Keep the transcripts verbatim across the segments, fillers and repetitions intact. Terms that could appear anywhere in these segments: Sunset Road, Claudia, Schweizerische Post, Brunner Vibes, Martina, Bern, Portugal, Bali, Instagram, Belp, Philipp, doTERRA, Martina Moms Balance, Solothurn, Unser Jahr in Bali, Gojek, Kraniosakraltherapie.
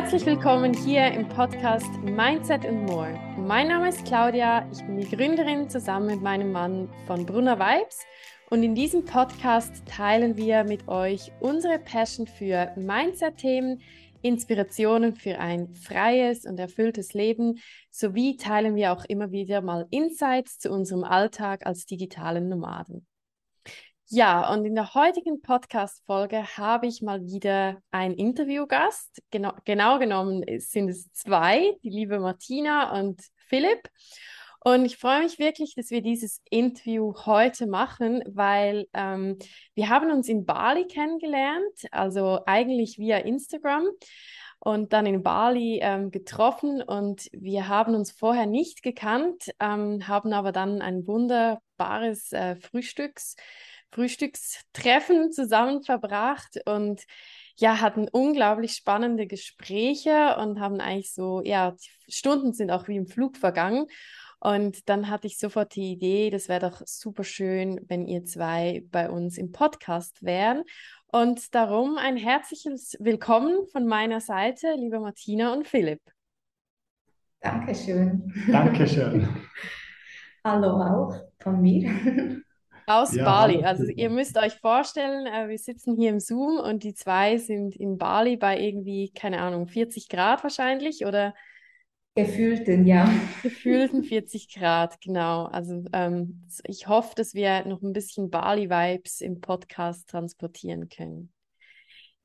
Herzlich willkommen hier im Podcast Mindset and More. Mein Name ist Claudia, ich bin die Gründerin zusammen mit meinem Mann von Brunner Vibes und in diesem Podcast teilen wir mit euch unsere Passion für Mindset-Themen, Inspirationen für ein freies und erfülltes Leben sowie teilen wir auch immer wieder mal Insights zu unserem Alltag als digitalen Nomaden. Ja, und in der heutigen Podcast-Folge habe ich mal wieder einen Interviewgast. Genau, genau genommen sind es zwei, die liebe Martina und Philipp. Und ich freue mich wirklich, dass wir dieses Interview heute machen, weil ähm, wir haben uns in Bali kennengelernt, also eigentlich via Instagram und dann in Bali ähm, getroffen und wir haben uns vorher nicht gekannt, ähm, haben aber dann ein wunderbares äh, Frühstücks Frühstückstreffen zusammen verbracht und ja, hatten unglaublich spannende Gespräche und haben eigentlich so, ja, die Stunden sind auch wie im Flug vergangen. Und dann hatte ich sofort die Idee, das wäre doch super schön, wenn ihr zwei bei uns im Podcast wären. Und darum ein herzliches Willkommen von meiner Seite, liebe Martina und Philipp. Dankeschön. Dankeschön. Hallo auch von mir. Aus ja, Bali. Also ihr müsst euch vorstellen, wir sitzen hier im Zoom und die zwei sind in Bali bei irgendwie, keine Ahnung, vierzig Grad wahrscheinlich oder? Gefühlten, ja. Gefühlten vierzig Grad, genau. Also ähm, ich hoffe, dass wir noch ein bisschen Bali-Vibes im Podcast transportieren können.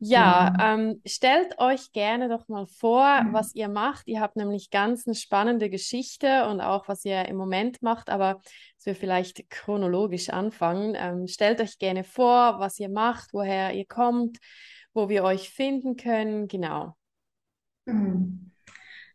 Ja, ähm, stellt euch gerne doch mal vor, was ihr macht. Ihr habt nämlich ganz eine spannende Geschichte und auch, was ihr im Moment macht, aber dass wir vielleicht chronologisch anfangen. Ähm, stellt euch gerne vor, was ihr macht, woher ihr kommt, wo wir euch finden können, genau.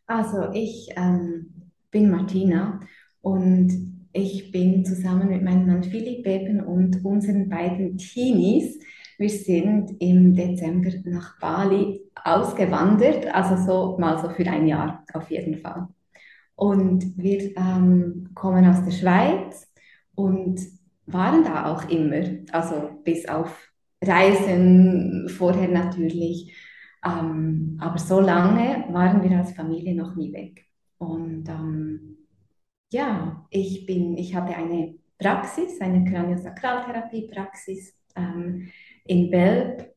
Also ich ähm, bin Martina und ich bin zusammen mit meinem Mann Philipp eben und unseren beiden Teenies. Wir sind im Dezember nach Bali ausgewandert, also so mal so für ein Jahr auf jeden Fall. Und wir ähm, kommen aus der Schweiz und waren da auch immer, also bis auf Reisen vorher natürlich. Ähm, aber so lange waren wir als Familie noch nie weg. Und ähm, ja, ich bin, ich habe eine Praxis, eine Kraniosakraltherapie-Praxis, ähm, in Belp.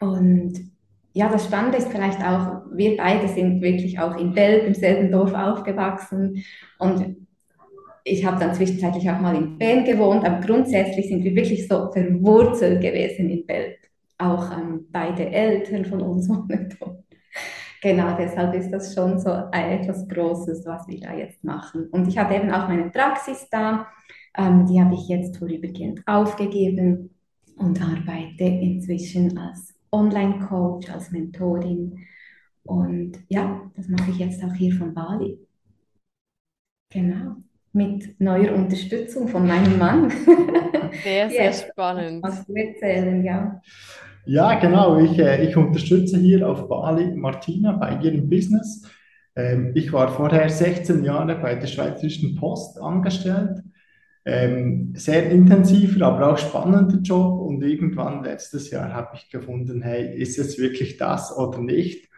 Und ja, das Spannende ist vielleicht auch, wir beide sind wirklich auch in Belp, im selben Dorf aufgewachsen. Und ich habe dann zwischenzeitlich auch mal in Bern gewohnt, aber grundsätzlich sind wir wirklich so verwurzelt gewesen in Belp. Auch ähm, beide Eltern von uns waren dort. Genau, deshalb ist das schon so etwas Großes, was wir da jetzt machen. Und ich hatte eben auch meine Praxis da, ähm, die habe ich jetzt vorübergehend aufgegeben. Und arbeite inzwischen als Online-Coach, als Mentorin. Und ja, das mache ich jetzt auch hier von Bali. Genau, mit neuer Unterstützung von meinem Mann. Sehr, sehr yes. Spannend. Was wir erzählen, ja. Ja, genau. Ich, äh, ich unterstütze hier auf Bali Martina bei ihrem Business. Ähm, ich war vorher sechzehn Jahre bei der Schweizerischen Post angestellt. Ähm, sehr intensiver, aber auch spannender Job und irgendwann letztes Jahr habe ich gefunden, hey, ist es wirklich das oder nicht?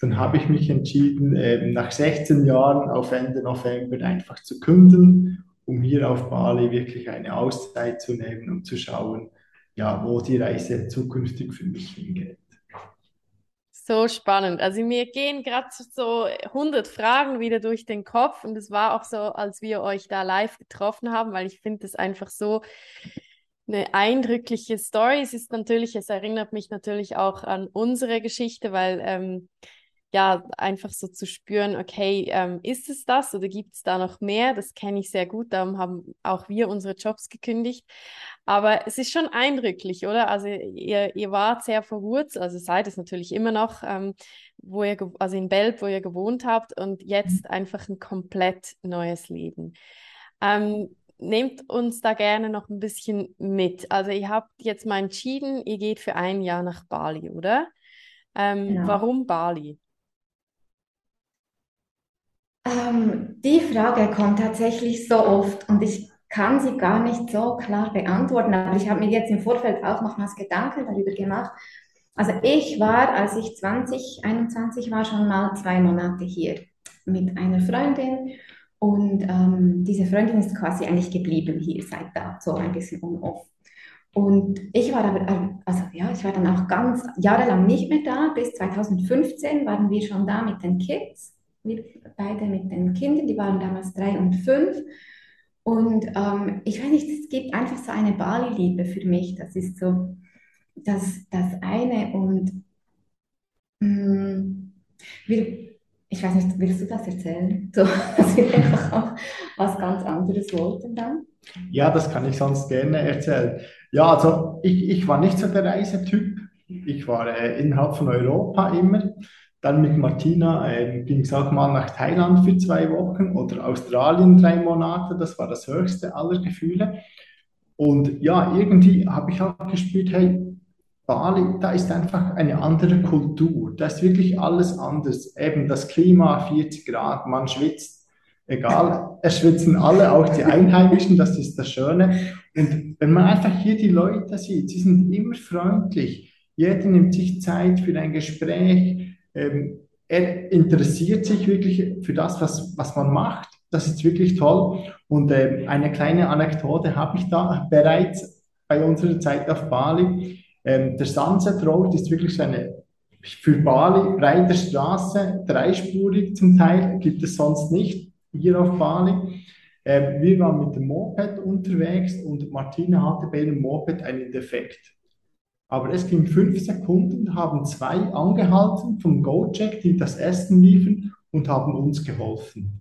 Dann habe ich mich entschieden, ähm, nach sechzehn Jahren auf Ende November einfach zu künden, um hier auf Bali wirklich eine Auszeit zu nehmen und zu schauen, ja, wo die Reise zukünftig für mich hingeht. So spannend. Also mir gehen gerade so hundert Fragen wieder durch den Kopf und es war auch so, als wir euch da live getroffen haben, weil ich finde das einfach so eine eindrückliche Story. Es ist natürlich, es erinnert mich natürlich auch an unsere Geschichte, weil ähm, ja, einfach so zu spüren, okay, ähm, ist es das oder gibt es da noch mehr? Das kenne ich sehr gut, darum haben auch wir unsere Jobs gekündigt. Aber es ist schon eindrücklich, oder? Also ihr, ihr wart sehr verwurzelt, also seid es natürlich immer noch, ähm, wo ihr ge- also in Belp, wo ihr gewohnt habt und jetzt einfach ein komplett neues Leben. Ähm, nehmt uns da gerne noch ein bisschen mit. Also ihr habt jetzt mal entschieden, ihr geht für ein Jahr nach Bali, oder? Ähm, ja. Warum Bali? Ähm, die Frage kommt tatsächlich so oft und ich kann sie gar nicht so klar beantworten, aber ich habe mir jetzt im Vorfeld auch nochmals Gedanken darüber gemacht Also ich war, als ich zwanzig, einundzwanzig war, schon mal zwei Monate hier mit einer Freundin. Und ähm, diese Freundin ist quasi eigentlich geblieben hier seit da, so ein bisschen on-off. Und ich war aber, also ja, ich war dann auch ganz jahrelang nicht mehr da. Bis zwanzig fünfzehn waren wir schon da mit den Kids, wir beide mit den Kindern, die waren damals drei und fünf. Und ähm, ich weiß nicht, es gibt einfach so eine Bali-Liebe für mich. Das ist so das, das eine. Und mh, wir, ich weiß nicht, willst du das erzählen? So, dass wir einfach auch was ganz anderes wollten dann. Ja, das kann ich sonst gerne erzählen. Ja, also ich, ich war nicht so der Reisetyp. Ich war äh, innerhalb von Europa immer. Dann mit Martina äh, ging es auch mal nach Thailand für zwei Wochen oder Australien drei Monate. Das war das höchste aller Gefühle. Und ja, irgendwie habe ich auch gespürt, hey, Bali, da ist einfach eine andere Kultur. Da ist wirklich alles anders. Eben das Klima, vierzig Grad, man schwitzt. Egal, es schwitzen alle, auch die Einheimischen, das ist das Schöne. Und wenn man einfach hier die Leute sieht, sie sind immer freundlich. Jeder nimmt sich Zeit für ein Gespräch. Ähm, er interessiert sich wirklich für das, was, was man macht. Das ist wirklich toll. Und ähm, eine kleine Anekdote habe ich da bereits bei unserer Zeit auf Bali. Ähm, der Sunset Road ist wirklich so eine... Für Bali, breite Straße, dreispurig zum Teil, gibt es sonst nicht. Hier auf Bali. Äh, wir waren mit dem Moped unterwegs und Martina hatte bei dem Moped einen Defekt. Aber es ging fünf Sekunden, haben zwei angehalten vom Gojek, die das Essen liefern und haben uns geholfen.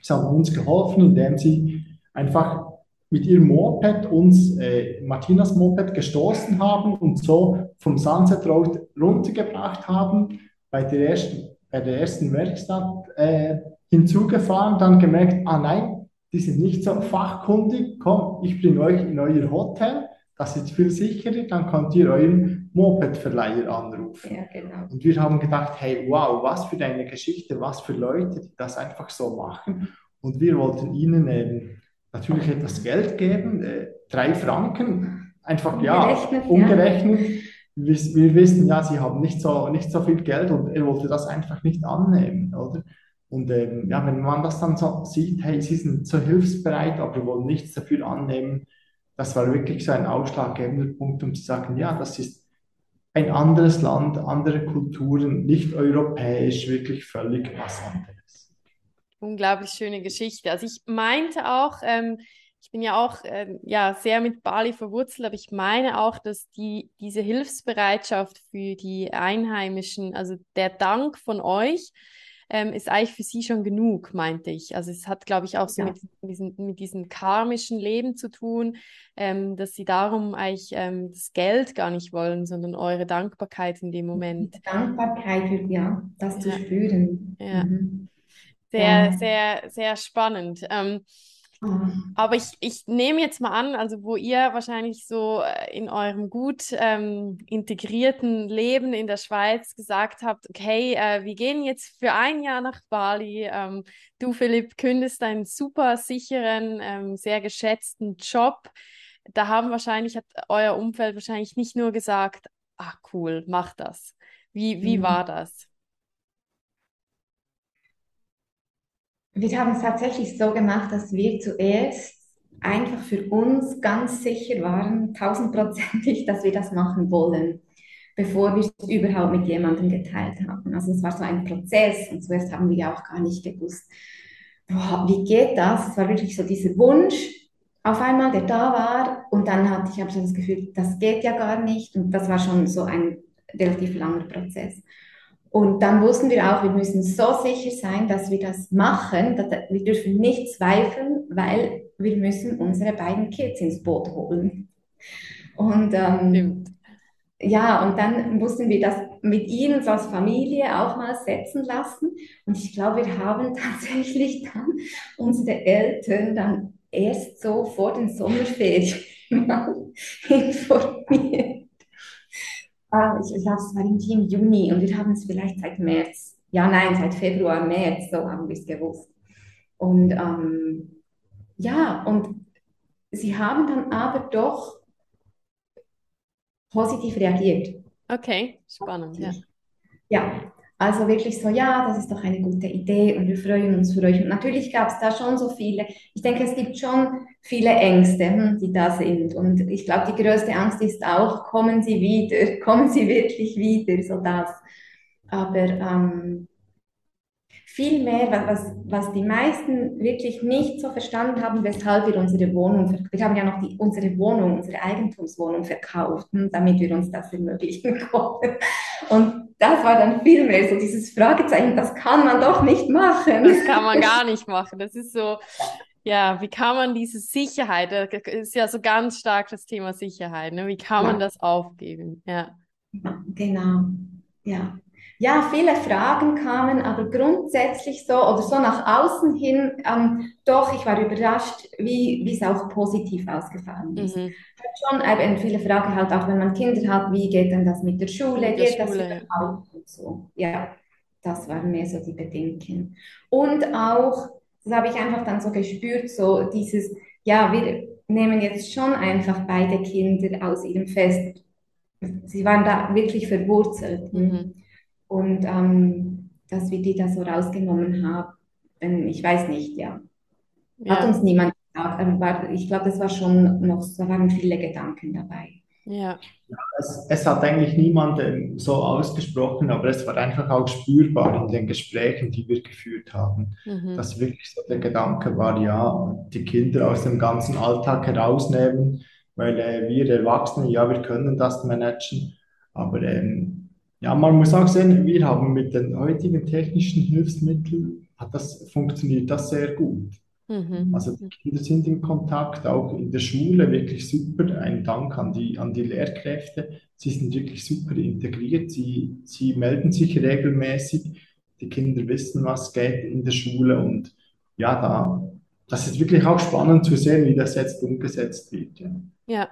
Sie haben uns geholfen, indem sie einfach mit ihrem Moped uns, äh, Martinas Moped, gestoßen haben und so vom Sunset Road runtergebracht haben. Bei der ersten, bei der ersten Werkstatt äh, hinzugefahren, dann gemerkt, ah nein, die sind nicht so fachkundig, komm, ich bringe euch in euer Hotel, das ist viel sicherer, dann könnt ihr euren Moped-Verleiher anrufen. Ja, genau. Und wir haben gedacht, hey, wow, was für eine Geschichte, was für Leute, die das einfach so machen. Und wir wollten ihnen äh, natürlich etwas Geld geben, äh, drei Franken, einfach umgerechnet, ja, umgerechnet. Ja. Wir, wir wissen ja, sie haben nicht so, nicht so viel Geld und er wollte das einfach nicht annehmen, oder? Und ähm, ja, wenn man das dann so sieht, hey, sie sind so hilfsbereit, aber wollen nichts dafür annehmen, das war wirklich so ein ausschlaggebender Punkt, um zu sagen, ja, das ist ein anderes Land, andere Kulturen, nicht europäisch, wirklich völlig was anderes. Unglaublich schöne Geschichte. Also ich meinte auch, ähm, ich bin ja auch ähm, ja, sehr mit Bali verwurzelt, aber ich meine auch, dass die, diese Hilfsbereitschaft für die Einheimischen, also der Dank von euch, Ähm, ist eigentlich für sie schon genug, meinte ich. Also es hat, glaube ich, auch so ja. mit, mit, diesem, mit diesem karmischen Leben zu tun, ähm, dass sie darum eigentlich ähm, das Geld gar nicht wollen, sondern eure Dankbarkeit in dem Moment. Die Dankbarkeit, ja, das ja. zu spüren. Ja. Mhm. Sehr, ja. sehr, sehr spannend. Ähm, mhm. Aber ich, ich nehme jetzt mal an, also wo ihr wahrscheinlich so in eurem gut ähm, integrierten Leben in der Schweiz gesagt habt, okay, äh, wir gehen jetzt für ein Jahr nach Bali. Ähm, du, Philipp, kündest einen super sicheren, ähm, sehr geschätzten Job. Da haben wahrscheinlich, hat euer Umfeld wahrscheinlich nicht nur gesagt, ach cool, mach das. Wie, wie mhm. war das? Wir haben es tatsächlich so gemacht, dass wir zuerst einfach für uns ganz sicher waren, tausendprozentig, dass wir das machen wollen, bevor wir es überhaupt mit jemandem geteilt haben. Also es war so ein Prozess und zuerst haben wir ja auch gar nicht gewusst, boah, wie geht das? Es war wirklich so dieser Wunsch auf einmal, der da war, und dann hatte ich aber schon das Gefühl, das geht ja gar nicht, und das war schon so ein relativ langer Prozess. Und dann wussten wir auch, wir müssen so sicher sein, dass wir das machen. Wir dürfen nicht zweifeln, weil wir müssen unsere beiden Kids ins Boot holen. Und ähm, ja, und dann mussten wir das mit ihnen als Familie auch mal setzen lassen. Und ich glaube, wir haben tatsächlich dann unsere Eltern dann erst so vor den Sommerferien mal informiert. Ah, ich glaube, es war irgendwie im Juni und wir haben es vielleicht seit März, ja nein, seit Februar, März, so haben wir es gewusst. Und ähm, ja, und sie haben dann aber doch positiv reagiert. Okay, spannend. Ja. ja, also wirklich so, ja, das ist doch eine gute Idee und wir freuen uns für euch. Und natürlich gab es da schon so viele, ich denke, es gibt schon viele Ängste, hm, die da sind. Und ich glaube, die größte Angst ist auch, kommen sie wieder, kommen sie wirklich wieder, so das. Aber ähm, viel mehr, was, was die meisten wirklich nicht so verstanden haben, weshalb wir unsere Wohnung, wir haben ja noch die, unsere Wohnung, unsere Eigentumswohnung verkauft, hm, damit wir uns das ermöglichen konnten. Und das war dann viel mehr so dieses Fragezeichen, das kann man doch nicht machen. Das kann man gar nicht machen. Das ist so, ja, wie kann man diese Sicherheit, das ist ja so ganz stark das Thema Sicherheit, ne? Wie kann man ja. das aufgeben? Ja. Genau, ja. Ja, viele Fragen kamen, aber grundsätzlich so oder so nach außen hin, ähm, doch, ich war überrascht, wie es auch positiv ausgefallen ist. Mhm. Schon eben viele Fragen halt auch, wenn man Kinder hat, wie geht denn das mit der Schule, mit der geht Schule, das überhaupt ja. und so. Ja, das waren mehr so die Bedenken. Und auch, das habe ich einfach dann so gespürt, so dieses, ja, wir nehmen jetzt schon einfach beide Kinder aus ihrem Fest. Sie waren da wirklich verwurzelt. Mhm. Und ähm, dass wir die da so rausgenommen haben, ich weiß nicht, ja. ja. Hat uns niemand gesagt, ich glaube, das war schon noch, da waren viele Gedanken dabei. Ja. ja es, es hat eigentlich niemand so ausgesprochen, aber es war einfach auch spürbar in den Gesprächen, die wir geführt haben, mhm. dass wirklich so der Gedanke war, ja, die Kinder aus dem ganzen Alltag herausnehmen, weil äh, wir Erwachsene, ja, wir können das managen, aber ähm, ja, man muss auch sehen, wir haben mit den heutigen technischen Hilfsmitteln, hat das, funktioniert das sehr gut. Mhm. Also die Kinder sind in Kontakt, auch in der Schule wirklich super. Ein Dank an die, an die Lehrkräfte, sie sind wirklich super integriert, sie, sie melden sich regelmäßig, die Kinder wissen, was geht in der Schule und ja, da, das ist wirklich auch spannend zu sehen, wie das jetzt umgesetzt wird. Ja, ja,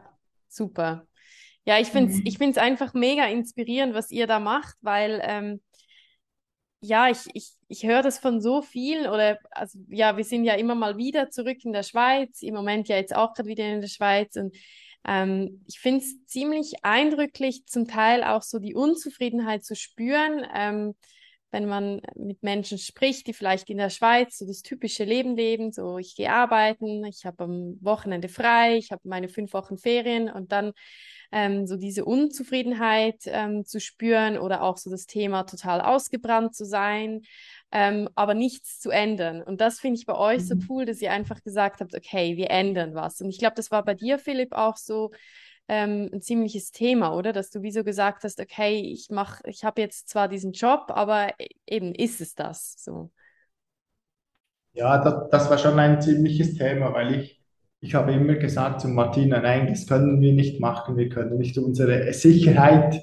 super. Ja, ich finde es ich find's einfach mega inspirierend, was ihr da macht, weil, ähm, ja, ich, ich, ich höre das von so vielen oder, also, ja, wir sind ja immer mal wieder zurück in der Schweiz, im Moment ja jetzt auch gerade wieder in der Schweiz und ähm, ich finde es ziemlich eindrücklich, zum Teil auch so die Unzufriedenheit zu spüren, ähm, wenn man mit Menschen spricht, die vielleicht in der Schweiz so das typische Leben leben, so ich gehe arbeiten, ich habe am Wochenende frei, ich habe meine fünf Wochen Ferien und dann ähm, so diese Unzufriedenheit ähm, zu spüren oder auch so das Thema total ausgebrannt zu sein, ähm, aber nichts zu ändern. Und das finde ich bei euch so cool, dass ihr einfach gesagt habt, okay, wir ändern was. Und ich glaube, das war bei dir, Philipp, auch so, ein ziemliches Thema, oder? Dass du wie so gesagt hast, okay, ich mach, ich habe jetzt zwar diesen Job, aber eben ist es das so. Ja, das, das war schon ein ziemliches Thema, weil ich, ich habe immer gesagt zu Martina, nein, das können wir nicht machen, wir können nicht unsere Sicherheit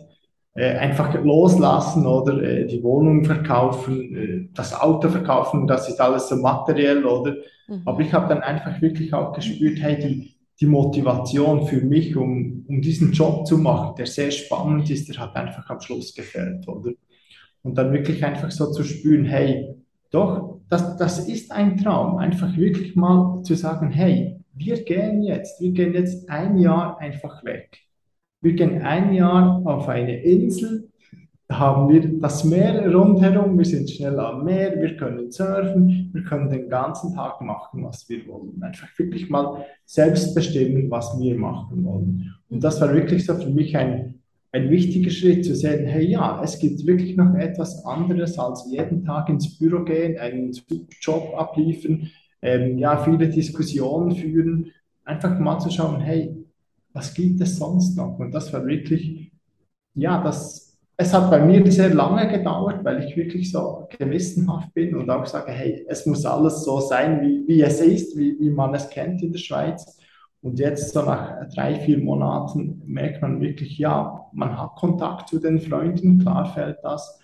äh, einfach loslassen oder äh, die Wohnung verkaufen, äh, das Auto verkaufen, das ist alles so materiell, oder? Mhm. Aber ich habe dann einfach wirklich auch gespürt, hey, die die Motivation für mich, um, um diesen Job zu machen, der sehr spannend ist, der hat einfach am Schluss gefehlt, oder? Und dann wirklich einfach so zu spüren, hey, doch, das, das ist ein Traum, einfach wirklich mal zu sagen, hey, wir gehen jetzt, wir gehen jetzt ein Jahr einfach weg. Wir gehen ein Jahr auf eine Insel, da haben wir das Meer rundherum, wir sind schnell am Meer, wir können surfen, wir können den ganzen Tag machen, was wir wollen. Einfach wirklich mal selbst bestimmen, was wir machen wollen. Und das war wirklich so für mich ein, ein wichtiger Schritt, zu sehen, hey ja, es gibt wirklich noch etwas anderes, als jeden Tag ins Büro gehen, einen Job abliefern, ähm, ja, viele Diskussionen führen. Einfach mal zu schauen, hey, was gibt es sonst noch? Und das war wirklich, ja, das... Es hat bei mir sehr lange gedauert, weil ich wirklich so gewissenhaft bin und auch sage, hey, es muss alles so sein, wie, wie es ist, wie, wie man es kennt in der Schweiz. Und jetzt so nach drei, vier Monaten merkt man wirklich, ja, man hat Kontakt zu den Freunden, klar fällt das,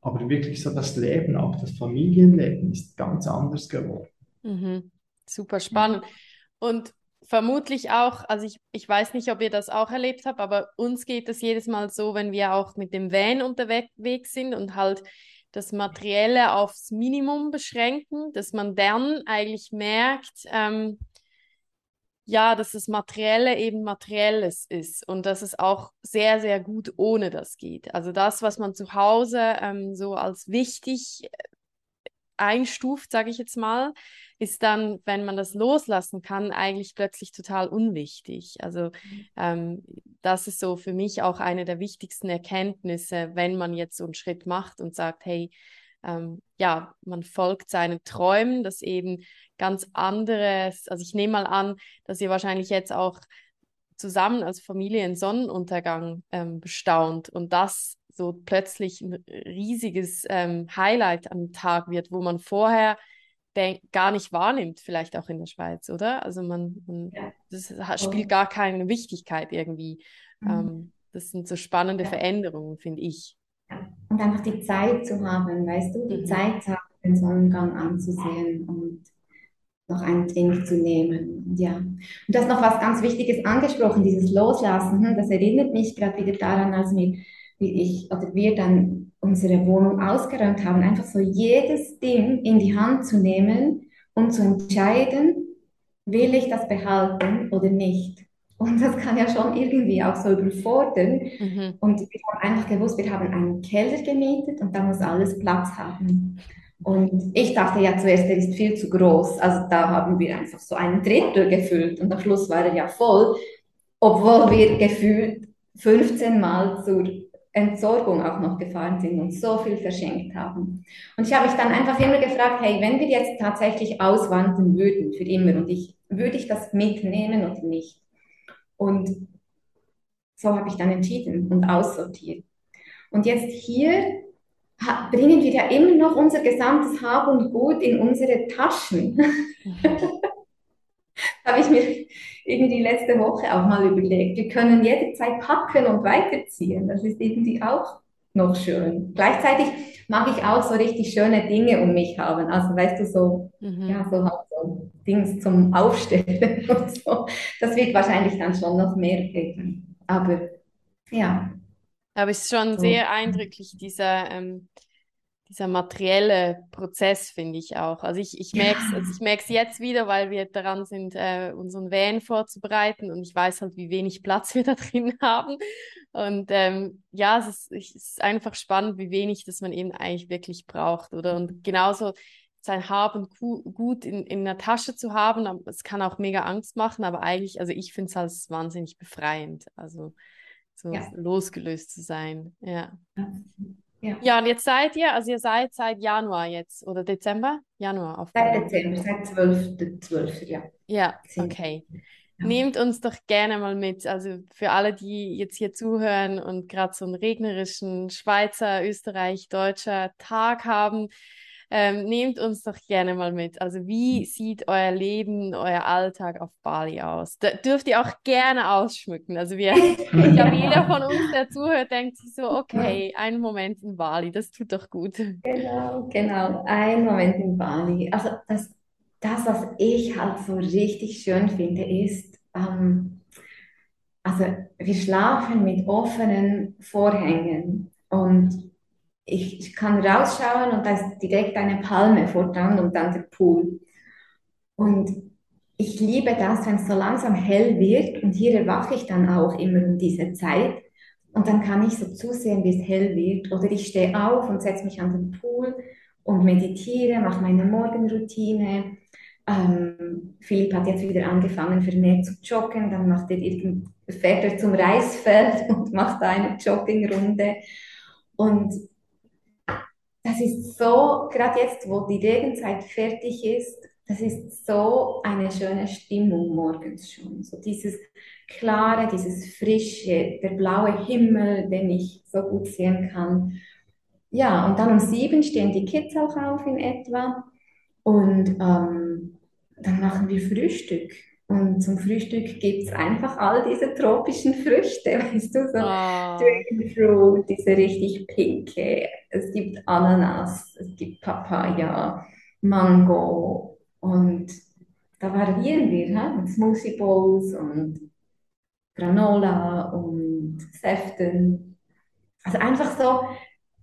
aber wirklich so das Leben, auch das Familienleben ist ganz anders geworden. Mhm. Super spannend. Und vermutlich auch, also ich, ich weiß nicht, ob ihr das auch erlebt habt, aber uns geht das jedes Mal so, wenn wir auch mit dem Van unterwegs sind und halt das Materielle aufs Minimum beschränken, dass man dann eigentlich merkt, ähm, ja, dass das Materielle eben Materielles ist und dass es auch sehr, sehr gut ohne das geht. Also das, was man zu Hause ähm, so als wichtig einstuft, sage ich jetzt mal, ist dann, wenn man das loslassen kann, eigentlich plötzlich total unwichtig. Also ähm, das ist so für mich auch eine der wichtigsten Erkenntnisse, wenn man jetzt so einen Schritt macht und sagt, hey, ähm, ja, man folgt seinen Träumen, dass eben ganz anderes, also ich nehme mal an, dass ihr wahrscheinlich jetzt auch zusammen als Familie einen Sonnenuntergang ähm, bestaunt und das so plötzlich ein riesiges ähm, Highlight am Tag wird, wo man vorher denk- gar nicht wahrnimmt, vielleicht auch in der Schweiz, oder? Also man, man ja. das hat, spielt gar keine Wichtigkeit irgendwie. Mhm. Ähm, das sind so spannende ja. Veränderungen, finde ich. Und einfach die Zeit zu haben, weißt du, die Zeit zu haben, den Sonnengang anzusehen und noch einen Drink zu nehmen. Ja. Und du hast noch was ganz Wichtiges angesprochen, dieses Loslassen. Hm? Das erinnert mich gerade wieder daran, als wir wie ich oder wir dann unsere Wohnung ausgeräumt haben, einfach so jedes Ding in die Hand zu nehmen und zu entscheiden, will ich das behalten oder nicht. Und das kann ja schon irgendwie auch so überfordern. Mhm. Und wir haben einfach gewusst, wir haben einen Keller gemietet und da muss alles Platz haben. Und ich dachte ja zuerst, der ist viel zu groß. Also da haben wir einfach so ein Drittel gefüllt und am Schluss war er ja voll, obwohl wir gefühlt fünfzehn Mal zur Entsorgung auch noch gefahren sind und so viel verschenkt haben. Und ich habe mich dann einfach immer gefragt, hey, wenn wir jetzt tatsächlich auswandern würden für immer, und ich, würde ich das mitnehmen oder nicht? Und so habe ich dann entschieden und aussortiert. Und jetzt hier bringen wir ja immer noch unser gesamtes Hab und Gut in unsere Taschen. Habe ich mir irgendwie letzte Woche auch mal überlegt. Wir können jederzeit packen und weiterziehen. Das ist irgendwie auch noch schön. Gleichzeitig mag ich auch so richtig schöne Dinge um mich haben. Also weißt du, so, mhm. ja, so, halt so Dings zum Aufstellen und so. Das wird wahrscheinlich dann schon noch mehr geben. Aber ja. Aber es ist schon so sehr eindrücklich, dieser... Ähm Dieser materielle Prozess, finde ich auch. Also ich, ich merke es also ich merke es jetzt wieder, weil wir daran sind, äh, unseren Van vorzubereiten und ich weiß halt, wie wenig Platz wir da drin haben. Und ähm, ja, es ist, ich, es ist einfach spannend, wie wenig das man eben eigentlich wirklich braucht, oder? Und genauso sein Hab und Gut in, in der Tasche zu haben, es kann auch mega Angst machen, aber eigentlich, also ich finde es halt wahnsinnig befreiend, also so ja. losgelöst zu sein, ja. Ja. ja, und jetzt seid ihr, also ihr seid seit Januar jetzt, oder Dezember? Januar auf Seit Dezember, seit zwölften zwölften ja. Ja, okay. Ja. Nehmt uns doch gerne mal mit, also für alle, die jetzt hier zuhören und gerade so einen regnerischen Schweizer, Österreich, deutscher Tag haben, ähm, nehmt uns doch gerne mal mit. Also wie sieht euer Leben, euer Alltag auf Bali aus? Da dürft ihr auch gerne ausschmücken. Also wir, ich glaube, jeder von uns, der zuhört, denkt sich so, okay, einen Moment in Bali, das tut doch gut. Genau, genau, einen Moment in Bali. Also das, das was ich halt so richtig schön finde, ist, ähm, also wir schlafen mit offenen Vorhängen und ich kann rausschauen und da ist direkt eine Palme vor dran und dann der Pool. Und ich liebe das, wenn es so langsam hell wird und hier erwache ich dann auch immer um diese Zeit und dann kann ich so zusehen, wie es hell wird. Oder ich stehe auf und setze mich an den Pool und meditiere, mache meine Morgenroutine. Ähm, Philipp hat jetzt wieder angefangen, vermehrt zu joggen, dann macht er irgend, fährt er zum Reisfeld und macht da eine Joggingrunde. Und das ist so, gerade jetzt, wo die Regenzeit fertig ist, das ist so eine schöne Stimmung morgens schon. So dieses Klare, dieses Frische, der blaue Himmel, den ich so gut sehen kann. Ja, und dann um sieben stehen die Kids auch auf in etwa. Und ähm, dann machen wir Frühstück. Und zum Frühstück gibt es einfach all diese tropischen Früchte, weißt du, so oh. Dragonfruit, diese richtig pinke, es gibt Ananas, es gibt Papaya, Mango und da variieren wir he? mit Smoothie Bowls und Granola und Säften. Also einfach so,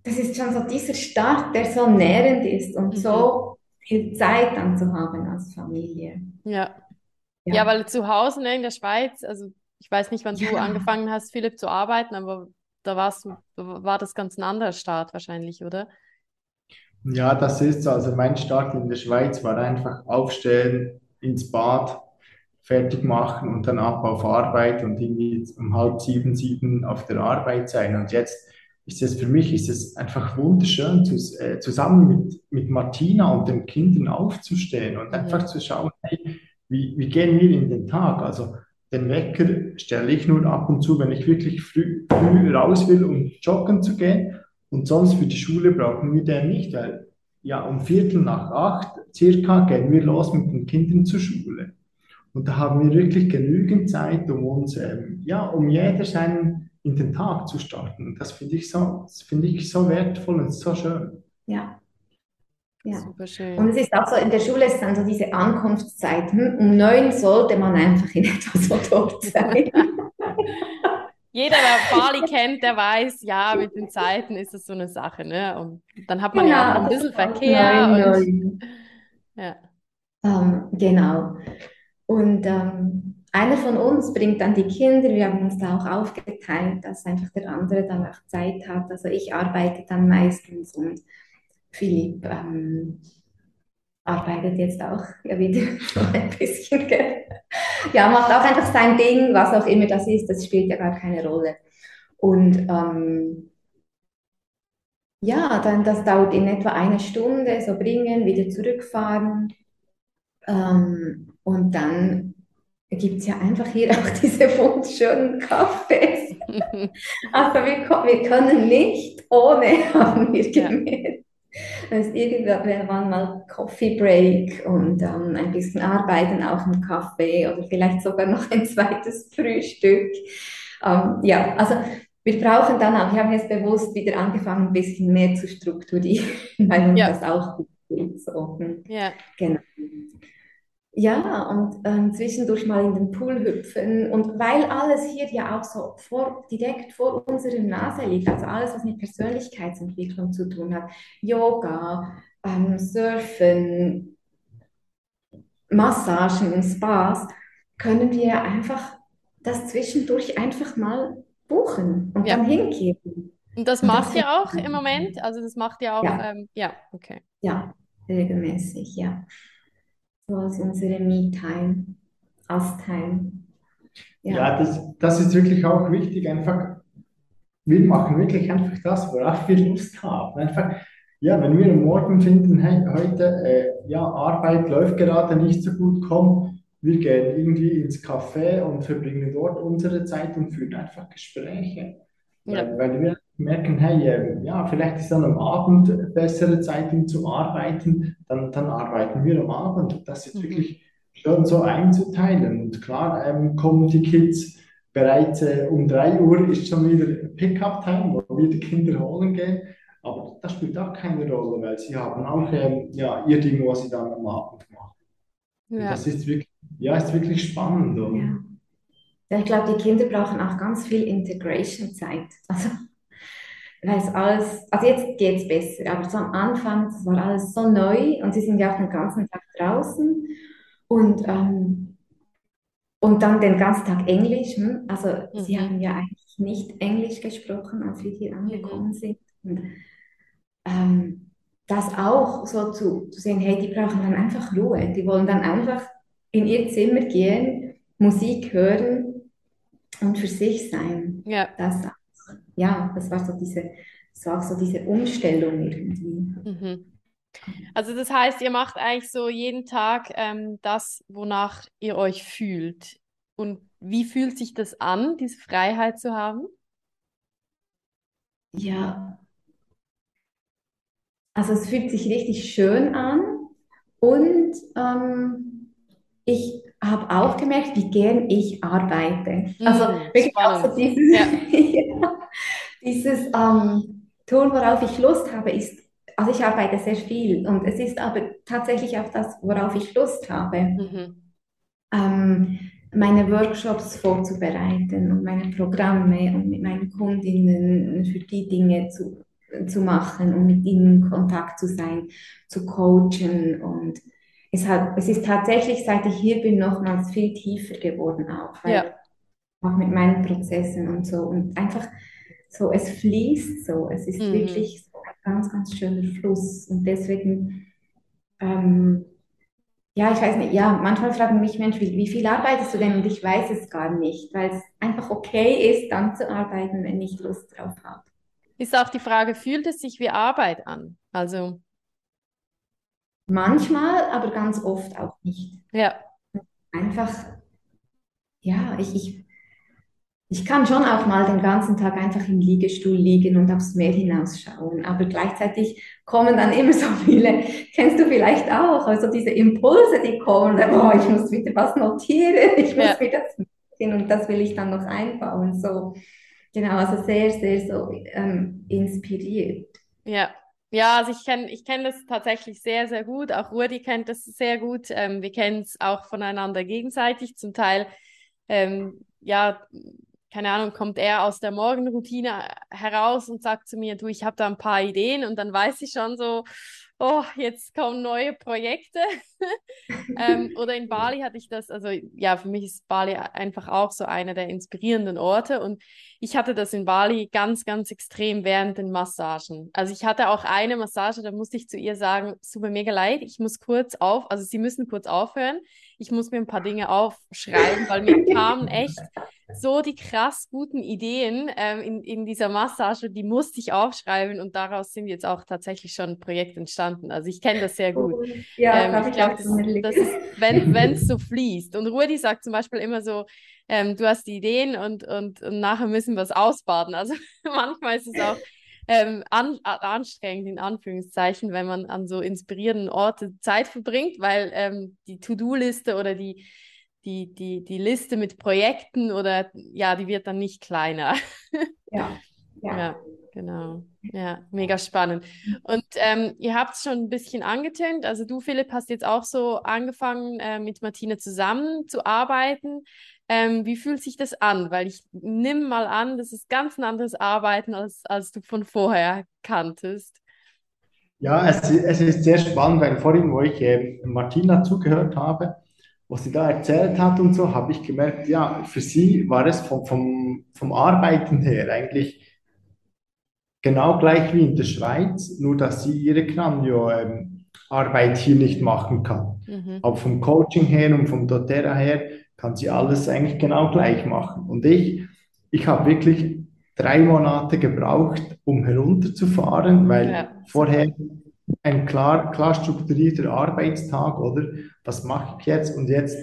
das ist schon so dieser Start, der so nährend ist und mhm. so viel Zeit dann zu haben als Familie. Ja. Ja. ja, weil zu Hause ne, in der Schweiz, also ich weiß nicht, wann ja. du angefangen hast, Philipp, zu arbeiten, aber da war's, war das ganz ein anderer Start wahrscheinlich, oder? Ja, das ist so. Also mein Start in der Schweiz war einfach aufstehen, ins Bad, fertig machen und dann ab auf Arbeit und irgendwie um halb sieben, sieben auf der Arbeit sein. Und jetzt ist es, für mich ist es einfach wunderschön, zu, äh, zusammen mit, mit Martina und den Kindern aufzustehen und einfach ja. zu schauen, hey, wie, wie gehen wir in den Tag? Also den Wecker stelle ich nur ab und zu, wenn ich wirklich früh, früh raus will, um joggen zu gehen. Und sonst für die Schule brauchen wir den nicht, weil ja um Viertel nach acht circa gehen wir los mit den Kindern zur Schule. Und da haben wir wirklich genügend Zeit, um uns, ähm, ja, um jeder seinen in den Tag zu starten. Und das finde ich so, das finde ich so wertvoll und so schön. Ja. Ja. Super schön. Und es ist auch so, in der Schule ist dann so diese Ankunftszeit. Hm? Um neun sollte man einfach in etwa so dort sein. Jeder, der Bali kennt, der weiß, ja, mit den Zeiten ist es so eine Sache, ne? Und dann hat man genau, ja auch ein bisschen Verkehr. Nein, und, nein. Ja. Ähm, genau. Und ähm, einer von uns bringt dann die Kinder, wir haben uns da auch aufgeteilt, dass einfach der andere dann auch Zeit hat. Also ich arbeite dann meistens und Philipp ähm, arbeitet jetzt auch ja wieder ein bisschen, gell? Ja, macht auch einfach sein Ding, was auch immer das ist, das spielt ja gar keine Rolle. Und ähm, ja, dann das dauert in etwa eine Stunde, so bringen, wieder zurückfahren. Ähm, und dann gibt es ja einfach hier auch diese wunderschönen Cafés. Also wir, wir können nicht ohne, haben wir gemerkt. Dann ist irgendwann mal Coffee Break und ähm, ein bisschen arbeiten, auch im Kaffee oder vielleicht sogar noch ein zweites Frühstück. Ähm, ja, also wir brauchen dann auch, ich habe jetzt bewusst wieder angefangen, ein bisschen mehr zu strukturieren, weil uns ja. das auch gut geht. So. Ja. Genau. Ja, und ähm, zwischendurch mal in den Pool hüpfen. Und weil alles hier ja auch so vor, direkt vor unserer Nase liegt, also alles, was mit Persönlichkeitsentwicklung zu tun hat, Yoga, ähm, Surfen, Massagen, Spas, können wir einfach das zwischendurch einfach mal buchen und ja. dann hingehen. Und das macht und das ihr auch im Moment? Also das macht ihr auch? Ja, ähm, ja okay. Ja, regelmäßig, ja. So als unsere Me-Time, Us-Time. Ja, ja das, das ist wirklich auch wichtig. Einfach, wir machen wirklich einfach das, worauf wir Lust haben. Einfach, ja, wenn wir am Morgen finden, hey, heute, äh, ja, Arbeit läuft gerade nicht so gut, komm, wir gehen irgendwie ins Café und verbringen dort unsere Zeit und führen einfach Gespräche. Ja. Weil, weil wir merken, hey, ja, vielleicht ist dann am Abend bessere Zeit, um zu arbeiten, dann, dann arbeiten wir am Abend. Das ist wirklich schön so einzuteilen. Und klar, ähm, kommen die Kids bereits äh, um drei Uhr, ist schon wieder Pick-up-Time, wo wir die Kinder holen gehen. Aber das spielt auch keine Rolle, weil sie haben auch ähm, ja, ihr Ding, was sie dann am Abend machen. Ja. Das ist wirklich, ja, ist wirklich spannend. Und ja. Ich glaube, die Kinder brauchen auch ganz viel Integration-Zeit. Also weil es alles, also jetzt geht es besser, aber so am Anfang, das war alles so neu und sie sind ja auch den ganzen Tag draußen und, ähm, und dann den ganzen Tag Englisch, hm? Also mhm. sie haben ja eigentlich nicht Englisch gesprochen, als wir hier angekommen sind. Und, ähm, das auch so zu, zu sehen, hey, die brauchen dann einfach Ruhe, die wollen dann einfach in ihr Zimmer gehen, Musik hören und für sich sein. Ja. Das auch. Ja, das war so diese, das war auch so diese Umstellung irgendwie. Mhm. Also das heißt, ihr macht eigentlich so jeden Tag ähm, das, wonach ihr euch fühlt. Und wie fühlt sich das an, diese Freiheit zu haben? Ja, also es fühlt sich richtig schön an und ähm, ich habe auch gemerkt, wie gern ich arbeite. Mhm, also wirklich spannend. Auch so dieses, ja. ja, dieses ähm, Tun, worauf ich Lust habe, ist, also ich arbeite sehr viel und es ist aber tatsächlich auch das, worauf ich Lust habe, mhm. ähm, meine Workshops vorzubereiten und meine Programme und mit meinen Kundinnen für die Dinge zu, zu machen und mit ihnen in Kontakt zu sein, zu coachen und ist halt, es ist tatsächlich, seit ich hier bin, nochmals viel tiefer geworden auch. Weil ja. Auch mit meinen Prozessen und so. Und einfach so, es fließt so. Es ist mhm. wirklich so ein ganz, ganz schöner Fluss. Und deswegen, ähm, ja, ich weiß nicht, ja, manchmal fragen mich Menschen, wie viel arbeitest du denn? Und ich weiß es gar nicht, weil es einfach okay ist, dann zu arbeiten, wenn ich Lust drauf habe. Ist auch die Frage, fühlt es sich wie Arbeit an? Also... Manchmal, aber ganz oft auch nicht. Ja. Einfach, ja, ich, ich, ich kann schon auch mal den ganzen Tag einfach im Liegestuhl liegen und aufs Meer hinausschauen, aber gleichzeitig kommen dann immer so viele, kennst du vielleicht auch, also diese Impulse, die kommen, boah, ich muss wieder was notieren, ich muss ja. wieder das machen und das will ich dann noch einbauen. So, genau, also sehr, sehr so ähm, inspiriert. Ja. Ja, also ich kenne ich kenne das tatsächlich sehr, sehr gut. Auch Rudi kennt das sehr gut. Ähm, wir kennen es auch voneinander gegenseitig. Zum Teil, ähm, ja, keine Ahnung, kommt er aus der Morgenroutine heraus und sagt zu mir, du, ich habe da ein paar Ideen. Und dann weiß ich schon so, oh, jetzt kommen neue Projekte. ähm, oder in Bali hatte ich das, also ja, für mich ist Bali einfach auch so einer der inspirierenden Orte. Und ich hatte das in Bali ganz, ganz extrem während den Massagen. Also ich hatte auch eine Massage, da musste ich zu ihr sagen, es tut mir mega leid, ich muss kurz auf, also sie müssen kurz aufhören. Ich muss mir ein paar Dinge aufschreiben, weil mir kamen echt so die krass guten Ideen ähm, in, in dieser Massage, die musste ich aufschreiben und daraus sind jetzt auch tatsächlich schon Projekte entstanden. Also ich kenne das sehr gut. Ja, ähm, ich glaube, das, das ist, wenn es so fließt. Und Rudi sagt zum Beispiel immer so, ähm, du hast die Ideen und, und, und nachher müssen wir es ausbaden. Also manchmal ist es auch ähm, an, anstrengend, in Anführungszeichen, wenn man an so inspirierenden Orten Zeit verbringt, weil ähm, die To-Do-Liste oder die Die, die, die Liste mit Projekten oder ja, die wird dann nicht kleiner. Ja, ja. Ja, genau. Ja, mega spannend. Und ähm, ihr habt es schon ein bisschen angetönt. Also du, Philipp, hast jetzt auch so angefangen, äh, mit Martina zusammen zu arbeiten. Ähm, wie fühlt sich das an? Weil ich nehme mal an, das ist ganz ein anderes Arbeiten, als, als du von vorher kanntest. Ja, es, es ist sehr spannend, weil vorhin, wo ich äh, Martina zugehört habe, was sie da erzählt hat und so, habe ich gemerkt, ja, für sie war es vom, vom, vom Arbeiten her eigentlich genau gleich wie in der Schweiz, nur dass sie ihre Kranio-Arbeit hier nicht machen kann. Mhm. Aber vom Coaching her und vom doTERRA her kann sie alles eigentlich genau gleich machen. Und ich, ich habe wirklich drei Monate gebraucht, um herunterzufahren, weil ja. vorher... ein klar, klar strukturierter Arbeitstag, oder? Was mache ich jetzt? Und jetzt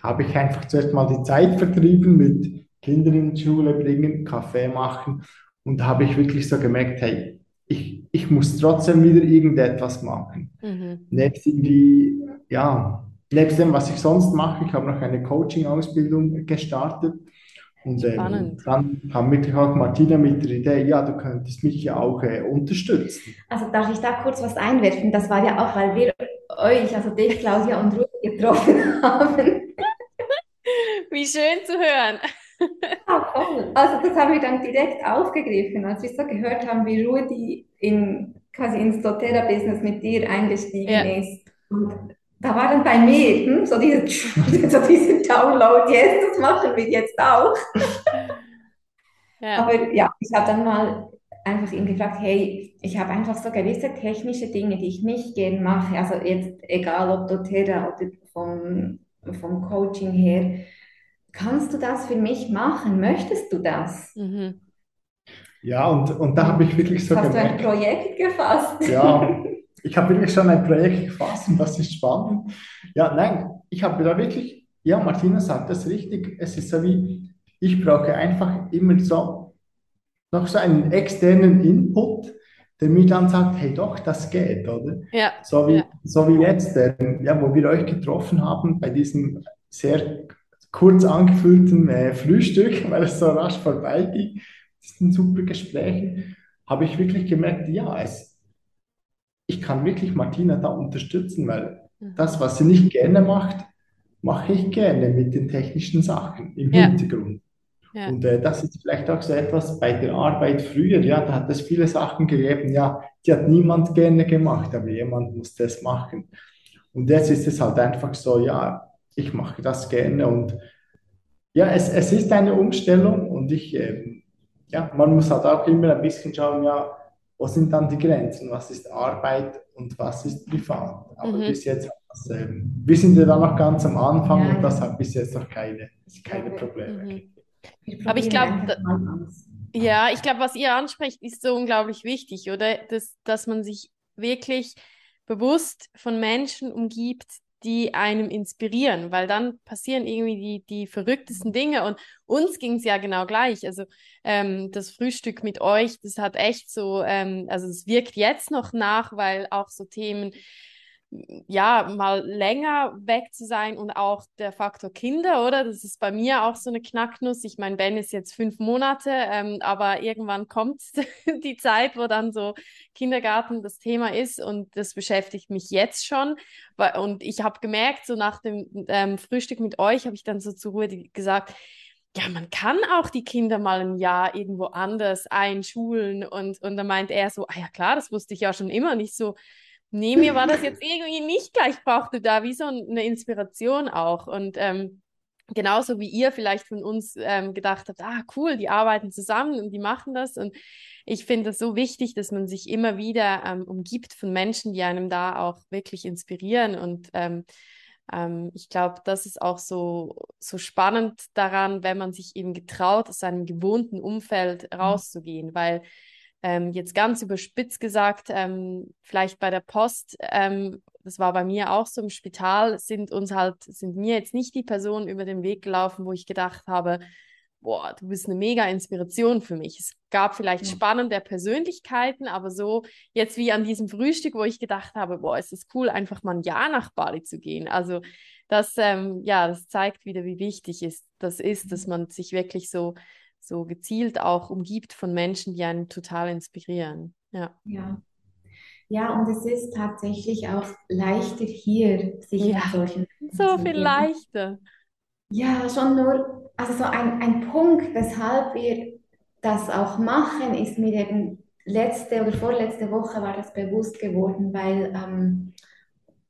habe ich einfach zuerst mal die Zeit vertrieben mit Kindern in die Schule bringen, Kaffee machen. Und da habe ich wirklich so gemerkt, hey, ich, ich muss trotzdem wieder irgendetwas machen. Mhm. Nebst irgendwie, ja, nebst dem, was ich sonst mache, ich habe noch eine Coaching-Ausbildung gestartet. Und ähm, dann kam wirklich auch Martina mit der Idee, ja, du könntest mich ja auch äh, unterstützen. Also darf ich da kurz was einwerfen? Das war ja auch, weil wir euch, also dich, Claudia und Ruth, getroffen haben. Wie schön zu hören. Ja, also das haben wir dann direkt aufgegriffen, als wir so gehört haben, wie Rudi in, quasi ins doTERRA-Business mit dir eingestiegen ja. ist. Und da war dann bei mir hm, so dieser so diese Download, yes, das machen wir jetzt auch. Ja. Aber ja, ich habe dann mal einfach ihn gefragt, hey, ich habe einfach so gewisse technische Dinge, die ich nicht gern mache, also jetzt egal ob doTERRA oder vom, vom Coaching her, kannst du das für mich machen? Möchtest du das? Mhm. Ja, und, und da habe ich wirklich so Hast gemerkt. Hast du ein Projekt gefasst? Ja. Ich habe wirklich schon ein Projekt gefasst und das ist spannend. Ja, nein, ich habe da wirklich, ja, Martina sagt das richtig, es ist so wie, ich brauche einfach immer so, noch so einen externen Input, der mir dann sagt, hey doch, das geht, oder? Ja. So wie, ja. so wie jetzt, ja, wo wir euch getroffen haben, bei diesem sehr kurz angefüllten äh, Frühstück, weil es so rasch vorbei ging, diesen super Gesprächen, habe ich wirklich gemerkt, ja, es ich kann wirklich Martina da unterstützen, weil das, was sie nicht gerne macht, mache ich gerne mit den technischen Sachen im ja. Hintergrund. Ja. Und äh, das ist vielleicht auch so etwas bei der Arbeit früher, ja, da hat es viele Sachen gegeben, ja, die hat niemand gerne gemacht, aber jemand muss das machen. Und jetzt ist es halt einfach so, ja, ich mache das gerne und ja, es, es ist eine Umstellung und ich, äh, ja, man muss halt auch immer ein bisschen schauen, ja, wo sind dann die Grenzen, was ist Arbeit und was ist privat. Aber mhm. bis jetzt, also, wir sind ja dann noch ganz am Anfang ja, und das hat bis jetzt noch keine, keine Probleme. Mhm. Aber ich glaube, ja, ich glaube, was ihr ansprecht, ist so unglaublich wichtig, oder? Dass, dass man sich wirklich bewusst von Menschen umgibt, die einem inspirieren, weil dann passieren irgendwie die, die verrücktesten Dinge und uns ging es ja genau gleich. Also ähm, das Frühstück mit euch, das hat echt so, ähm, also es wirkt jetzt noch nach, weil auch so Themen, ja, mal länger weg zu sein und auch der Faktor Kinder, oder? Das ist bei mir auch so eine Knacknuss. Ich meine, Ben ist jetzt fünf Monate, ähm, aber irgendwann kommt die Zeit, wo dann so Kindergarten das Thema ist und das beschäftigt mich jetzt schon. Und ich habe gemerkt, so nach dem ähm, Frühstück mit euch habe ich dann so zur Ruhe gesagt, ja, man kann auch die Kinder mal ein Jahr irgendwo anders einschulen. Und, und dann meint er so, ah ja klar, das wusste ich ja schon immer. Und ich so, nee, mir war das jetzt irgendwie nicht gleich. Ich brauchte da wie so eine Inspiration auch. Und ähm, genauso wie ihr vielleicht von uns ähm, gedacht habt, ah cool, die arbeiten zusammen und die machen das. Und ich finde das so wichtig, dass man sich immer wieder ähm, umgibt von Menschen, die einem da auch wirklich inspirieren. Und ähm, ähm, ich glaube, das ist auch so, so spannend daran, wenn man sich eben getraut, aus seinem gewohnten Umfeld rauszugehen, weil Ähm, jetzt ganz überspitzt gesagt, ähm, vielleicht bei der Post, ähm, das war bei mir auch so im Spital, sind uns halt, sind mir jetzt nicht die Personen über den Weg gelaufen, wo ich gedacht habe, boah, du bist eine mega Inspiration für mich. Es gab vielleicht ja. spannende Persönlichkeiten, aber so jetzt wie an diesem Frühstück, wo ich gedacht habe, boah, ist das cool, einfach mal ein Jahr nach Bali zu gehen. Also das, ähm, ja, das zeigt wieder, wie wichtig ist, das ist, dass man sich wirklich so so gezielt auch umgibt von Menschen, die einen total inspirieren. Ja, ja, ja und es ist tatsächlich auch leichter hier, sich ja. mit solchen Menschen so viel leichter. Ja, schon nur, also so ein, ein Punkt, weshalb wir das auch machen, ist mir eben letzte oder vorletzte Woche war das bewusst geworden, weil ähm,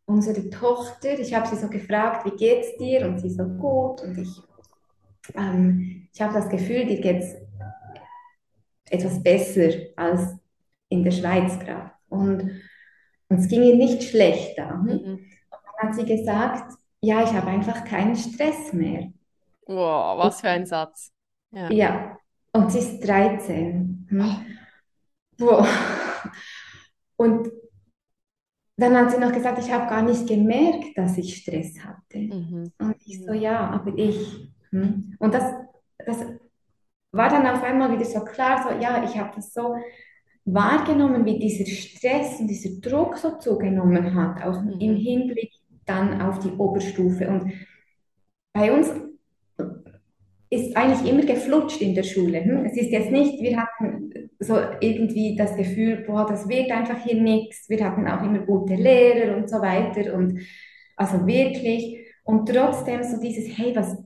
unsere Tochter, ich habe sie so gefragt, wie geht's dir? Und sie so, gut. Und ich Ähm, ich habe das Gefühl, dir geht es etwas besser als in der Schweiz gerade. Und, und es ging ihr nicht schlecht da. Mhm. Und dann hat sie gesagt, ja, ich habe einfach keinen Stress mehr. Wow, was für ein Satz. Ja, ja. Und sie ist dreizehn. Mhm. Wow. Und dann hat sie noch gesagt, ich habe gar nicht gemerkt, dass ich Stress hatte. Mhm. Und ich so, ja, aber ich... Und das, das war dann auf einmal wieder so klar, so ja, ich habe das so wahrgenommen, wie dieser Stress und dieser Druck so zugenommen hat, auch mhm. im Hinblick dann auf die Oberstufe. Und bei uns ist eigentlich immer geflutscht in der Schule. Hm? Es ist jetzt nicht, wir hatten so irgendwie das Gefühl, boah, das wird einfach hier nichts. Wir hatten auch immer gute Lehrer und so weiter. Und also wirklich. Und trotzdem so dieses, hey, was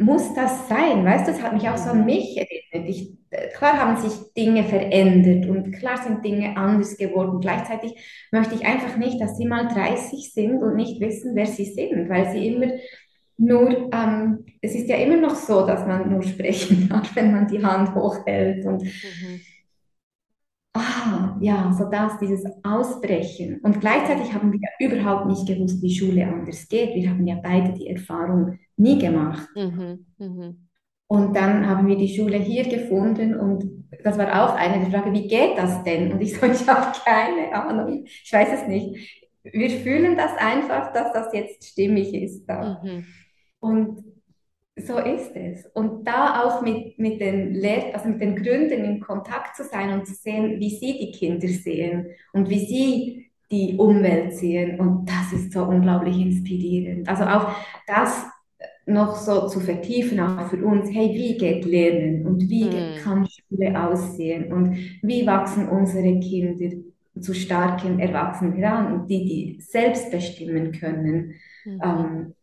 muss das sein? Weißt du, das hat mich auch so an mich erinnert. Ich, klar haben sich Dinge verändert und klar sind Dinge anders geworden. Gleichzeitig möchte ich einfach nicht, dass sie mal dreißig sind und nicht wissen, wer sie sind, weil sie immer nur, ähm, es ist ja immer noch so, dass man nur sprechen darf, wenn man die Hand hochhält. Und mhm. ah, ja, so das, dieses Ausbrechen. Und gleichzeitig haben wir ja überhaupt nicht gewusst, wie Schule anders geht. Wir haben ja beide die Erfahrung nie gemacht. Mhm, mh. Und dann haben wir die Schule hier gefunden und das war auch eine der Fragen, wie geht das denn? Und ich so, ich habe keine Ahnung, ich weiß es nicht. Wir fühlen das einfach, dass das jetzt stimmig ist. Da. Mhm. Und so ist es. Und da auch mit, mit, den Lehr- also mit den Gründen in Kontakt zu sein und zu sehen, wie sie die Kinder sehen und wie sie die Umwelt sehen. Und das ist so unglaublich inspirierend. Also auch das noch so zu vertiefen, auch für uns, hey, wie geht Lernen und wie mm. kann Schule aussehen und wie wachsen unsere Kinder zu starken Erwachsenen heran, die die selbst bestimmen können, mm. ähm,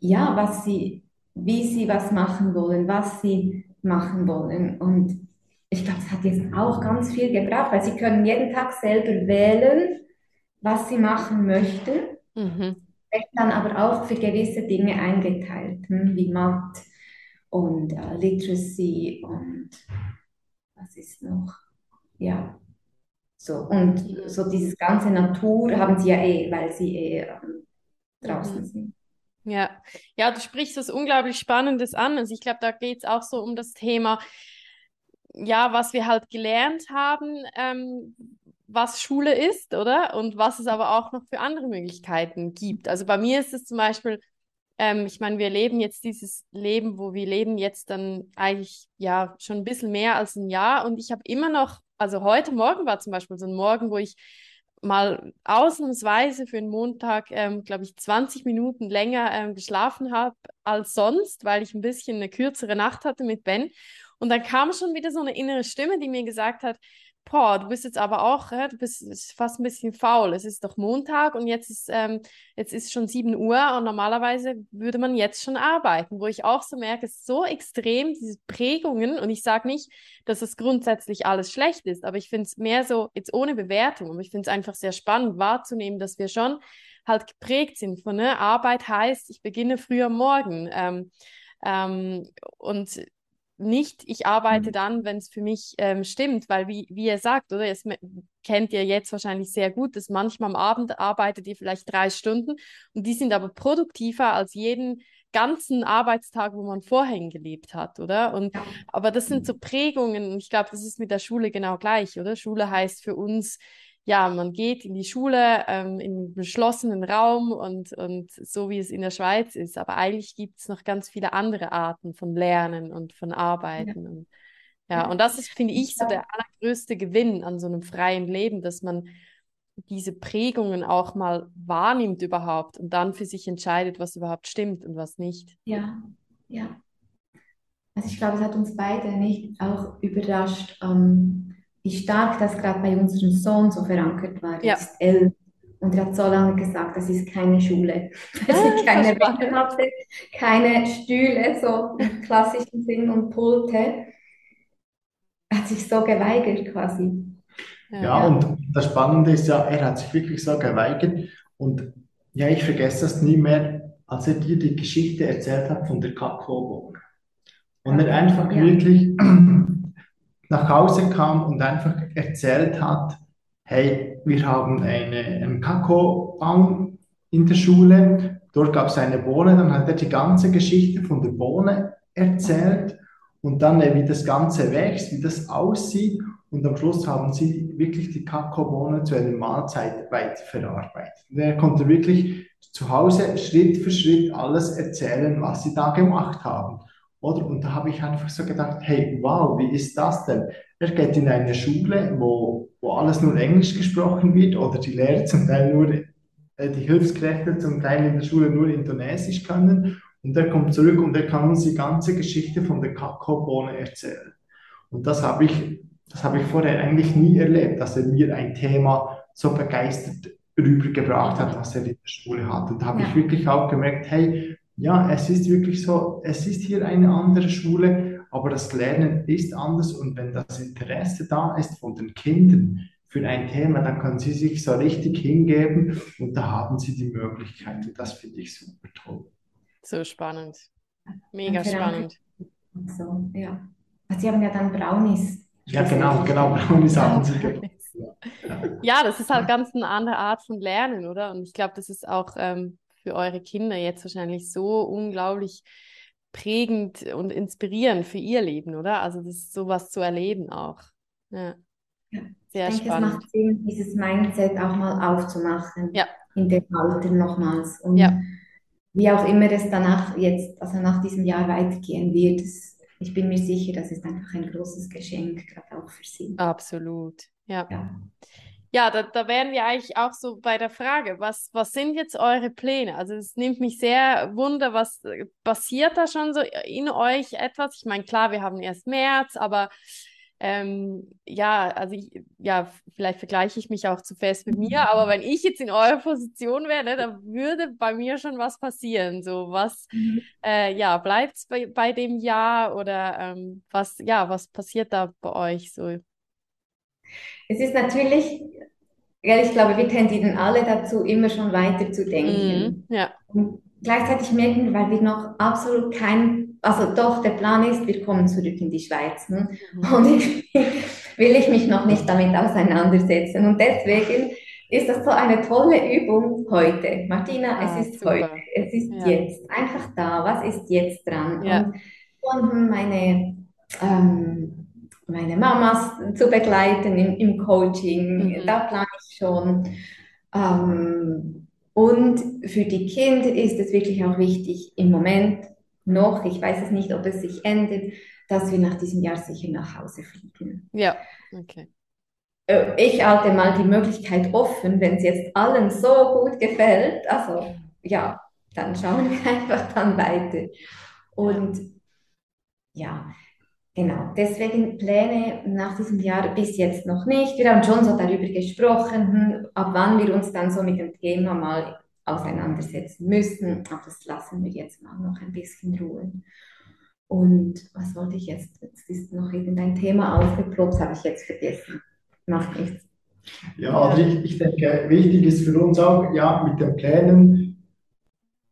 ja, was sie, wie sie was machen wollen, was sie machen wollen. Und ich glaube, das hat jetzt auch ganz viel gebracht, weil sie können jeden Tag selber wählen, was sie machen möchte, mhm. wird dann aber auch für gewisse Dinge eingeteilt, wie Mathe und äh, Literacy und was ist noch, ja, so. Und mhm. so dieses ganze Natur haben sie ja eh, weil sie eh ähm, draußen mhm. sind. Ja. ja, du sprichst was unglaublich Spannendes an. Also ich glaube, da geht es auch so um das Thema, ja, was wir halt gelernt haben, ähm, was Schule ist, oder? Und was es aber auch noch für andere Möglichkeiten gibt. Also bei mir ist es zum Beispiel, ähm, ich meine, wir leben jetzt dieses Leben, wo wir leben jetzt dann eigentlich ja schon ein bisschen mehr als ein Jahr. Und ich habe immer noch, also heute Morgen war zum Beispiel so ein Morgen, wo ich mal ausnahmsweise für einen Montag, ähm, glaube ich, zwanzig Minuten länger ähm, geschlafen habe als sonst, weil ich ein bisschen eine kürzere Nacht hatte mit Ben. Und dann kam schon wieder so eine innere Stimme, die mir gesagt hat, boah, du bist jetzt aber auch, äh, du bist fast ein bisschen faul, es ist doch Montag und jetzt ist, ähm, jetzt ist schon sieben Uhr und normalerweise würde man jetzt schon arbeiten, wo ich auch so merke, es ist so extrem, diese Prägungen, und ich sage nicht, dass es grundsätzlich alles schlecht ist, aber ich finde es mehr so, jetzt ohne Bewertung, aber ich finde es einfach sehr spannend wahrzunehmen, dass wir schon halt geprägt sind von, ne, Arbeit heißt, ich beginne früh am Morgen ähm, ähm, und nicht, ich arbeite dann, wenn es für mich ähm, stimmt, weil wie, wie ihr sagt, oder, das kennt ihr jetzt wahrscheinlich sehr gut, dass manchmal am Abend arbeitet ihr vielleicht drei Stunden und die sind aber produktiver als jeden ganzen Arbeitstag, wo man vorhin gelebt hat, oder? Und ja. Aber das sind so Prägungen, und ich glaube, das ist mit der Schule genau gleich, oder? Schule heißt für uns, ja, man geht in die Schule, ähm, in einen geschlossenen Raum und, und so, wie es in der Schweiz ist. Aber eigentlich gibt es noch ganz viele andere Arten von Lernen und von Arbeiten. Ja, und, ja, und das ist, finde ich, so der allergrößte Gewinn an so einem freien Leben, dass man diese Prägungen auch mal wahrnimmt überhaupt und dann für sich entscheidet, was überhaupt stimmt und was nicht. Ja, ja. Also ich glaube, es hat uns beide nicht auch überrascht, ähm, wie stark das gerade bei unserem Sohn so verankert war. Ja. Er ist elf und er hat so lange gesagt, das ist keine Schule. Das sind keine Wände hatte, keine Stühle, so im klassischen Sinn, und Pulte. Er hat sich so geweigert quasi. Ja, ja, und das Spannende ist ja, er hat sich wirklich so geweigert. Und ja, ich vergesse das nie mehr, als er dir die Geschichte erzählt hat von der Kakao-Bohne. Und er einfach ja. wirklich... nach Hause kam und einfach erzählt hat, hey, wir haben eine, einen Kakaobaum in der Schule, dort gab es eine Bohne, dann hat er die ganze Geschichte von der Bohne erzählt und dann, wie das Ganze wächst, wie das aussieht, und am Schluss haben sie wirklich die Kakaobohne zu einer Mahlzeit weiterverarbeitet. Und er konnte wirklich zu Hause Schritt für Schritt alles erzählen, was sie da gemacht haben. Oder? Und da habe ich einfach so gedacht, hey, wow, wie ist das denn? Er geht in eine Schule, wo, wo alles nur Englisch gesprochen wird, oder die Lehrer zum Teil nur, äh, die Hilfskräfte zum Teil in der Schule nur Indonesisch können, und er kommt zurück und er kann uns die ganze Geschichte von der Kakaobohne erzählen. Und das habe ich, das habe ich vorher eigentlich nie erlebt, dass er mir ein Thema so begeistert rübergebracht hat, was er in der Schule hat. Und da habe ja. ich wirklich auch gemerkt, hey, ja, es ist wirklich so, es ist hier eine andere Schule, aber das Lernen ist anders, und wenn das Interesse da ist von den Kindern für ein Thema, dann können sie sich so richtig hingeben, und da haben sie die Möglichkeit, und das finde ich super toll. So spannend, mega spannend. So, ja. Sie haben ja dann Brownies. Ja, genau, genau, Brownies haben sie gemacht. Ja, das ist halt ganz eine andere Art von Lernen, oder? Und ich glaube, das ist auch... Ähm, für eure Kinder jetzt wahrscheinlich so unglaublich prägend und inspirierend für ihr Leben, oder? Also das ist sowas zu erleben auch. Ja. Ja, sehr ich denke, spannend. Es macht Sinn, dieses Mindset auch mal aufzumachen, ja. in den Alter nochmals. Und ja. wie auch immer es danach jetzt, also nach diesem Jahr weitergehen wird, das, ich bin mir sicher, das ist einfach ein großes Geschenk, gerade auch für sie. Absolut, ja. ja. Ja, da, da wären wir eigentlich auch so bei der Frage, was, was sind jetzt eure Pläne? Also es nimmt mich sehr wunder, was passiert da schon so in euch etwas? Ich meine, klar, wir haben erst März, aber ähm, ja, also ich, ja, vielleicht vergleiche ich mich auch zu fest mit mir, aber wenn ich jetzt in eurer Position wäre, ne, dann würde bei mir schon was passieren. So was, äh, ja, bleibt es bei, bei dem Jahr, oder ähm, was, ja, was passiert da bei euch so? Es ist natürlich Gell, ich glaube, wir tendieren alle dazu, immer schon weiter zu denken. Mm, ja. Und gleichzeitig merken wir, weil wir noch absolut kein, also doch, der Plan ist, wir kommen zurück in die Schweiz. Ne? Mhm. Und ich, will ich mich noch nicht damit auseinandersetzen. Und deswegen ist das so eine tolle Übung heute. Martina, ah, es ist super. Heute, es ist ja. jetzt. Einfach da, was ist jetzt dran? Ja. Und, und meine... Ähm, meine Mamas zu begleiten im, im Coaching, mhm. da plane ich schon. Ähm, und für die Kinder ist es wirklich auch wichtig, im Moment noch, ich weiß es nicht, ob es sich ändert, dass wir nach diesem Jahr sicher nach Hause fliegen. Ja, okay. Ich halte mal die Möglichkeit offen, wenn es jetzt allen so gut gefällt, also ja, dann schauen wir einfach dann weiter. Und ja, genau, deswegen Pläne nach diesem Jahr bis jetzt noch nicht. Wir haben schon so darüber gesprochen, ab wann wir uns dann so mit dem Thema mal auseinandersetzen müssen. Aber das lassen wir jetzt mal noch ein bisschen ruhen. Und was wollte ich jetzt? Jetzt ist noch irgendein Thema aufgeploppt, das habe ich jetzt vergessen. Macht nichts. Ja, also ich, ich denke, wichtig ist für uns auch, ja, mit den Plänen,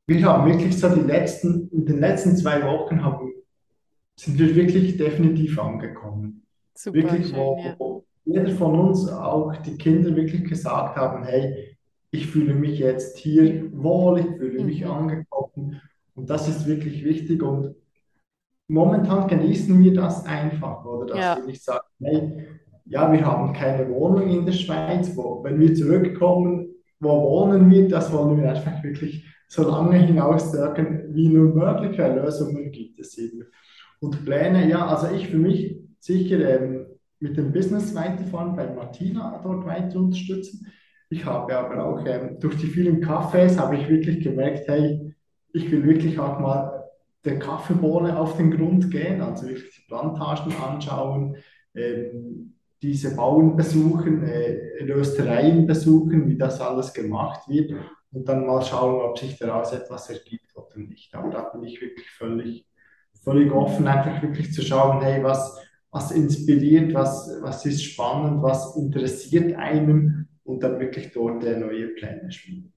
wir haben wirklich so die letzten, in den letzten zwei Wochen haben sind wir wirklich definitiv angekommen. Super, wirklich, wo, schön, ja. wo jeder von uns, auch die Kinder, wirklich gesagt haben, hey, ich fühle mich jetzt hier wohl, ich fühle mhm. mich angekommen. Und das ist wirklich wichtig. Und momentan genießen wir das einfach, oder? Dass ja. wir nicht sagen, hey, ja, wir haben keine Wohnung in der Schweiz, wo, wenn wir zurückkommen, wo wohnen wir? Das wollen wir einfach wirklich so lange hinaus sagen, wie nur möglich, weil Lösungen gibt es immer. Und Pläne, ja, also ich für mich sicher ähm, mit dem Business weiterfahren, bei Martina dort weiter unterstützen. Ich habe aber auch ähm, durch die vielen Cafés habe ich wirklich gemerkt, hey, ich will wirklich auch mal der Kaffeebohne auf den Grund gehen, also wirklich die Plantagen anschauen, ähm, diese Bauern besuchen, äh, Röstereien besuchen, wie das alles gemacht wird und dann mal schauen, ob sich daraus etwas ergibt oder nicht. Aber da bin ich wirklich völlig... völlig offen, einfach wirklich zu schauen, hey, was, was inspiriert, was, was ist spannend, was interessiert einem und dann wirklich dort neue Pläne schmieden.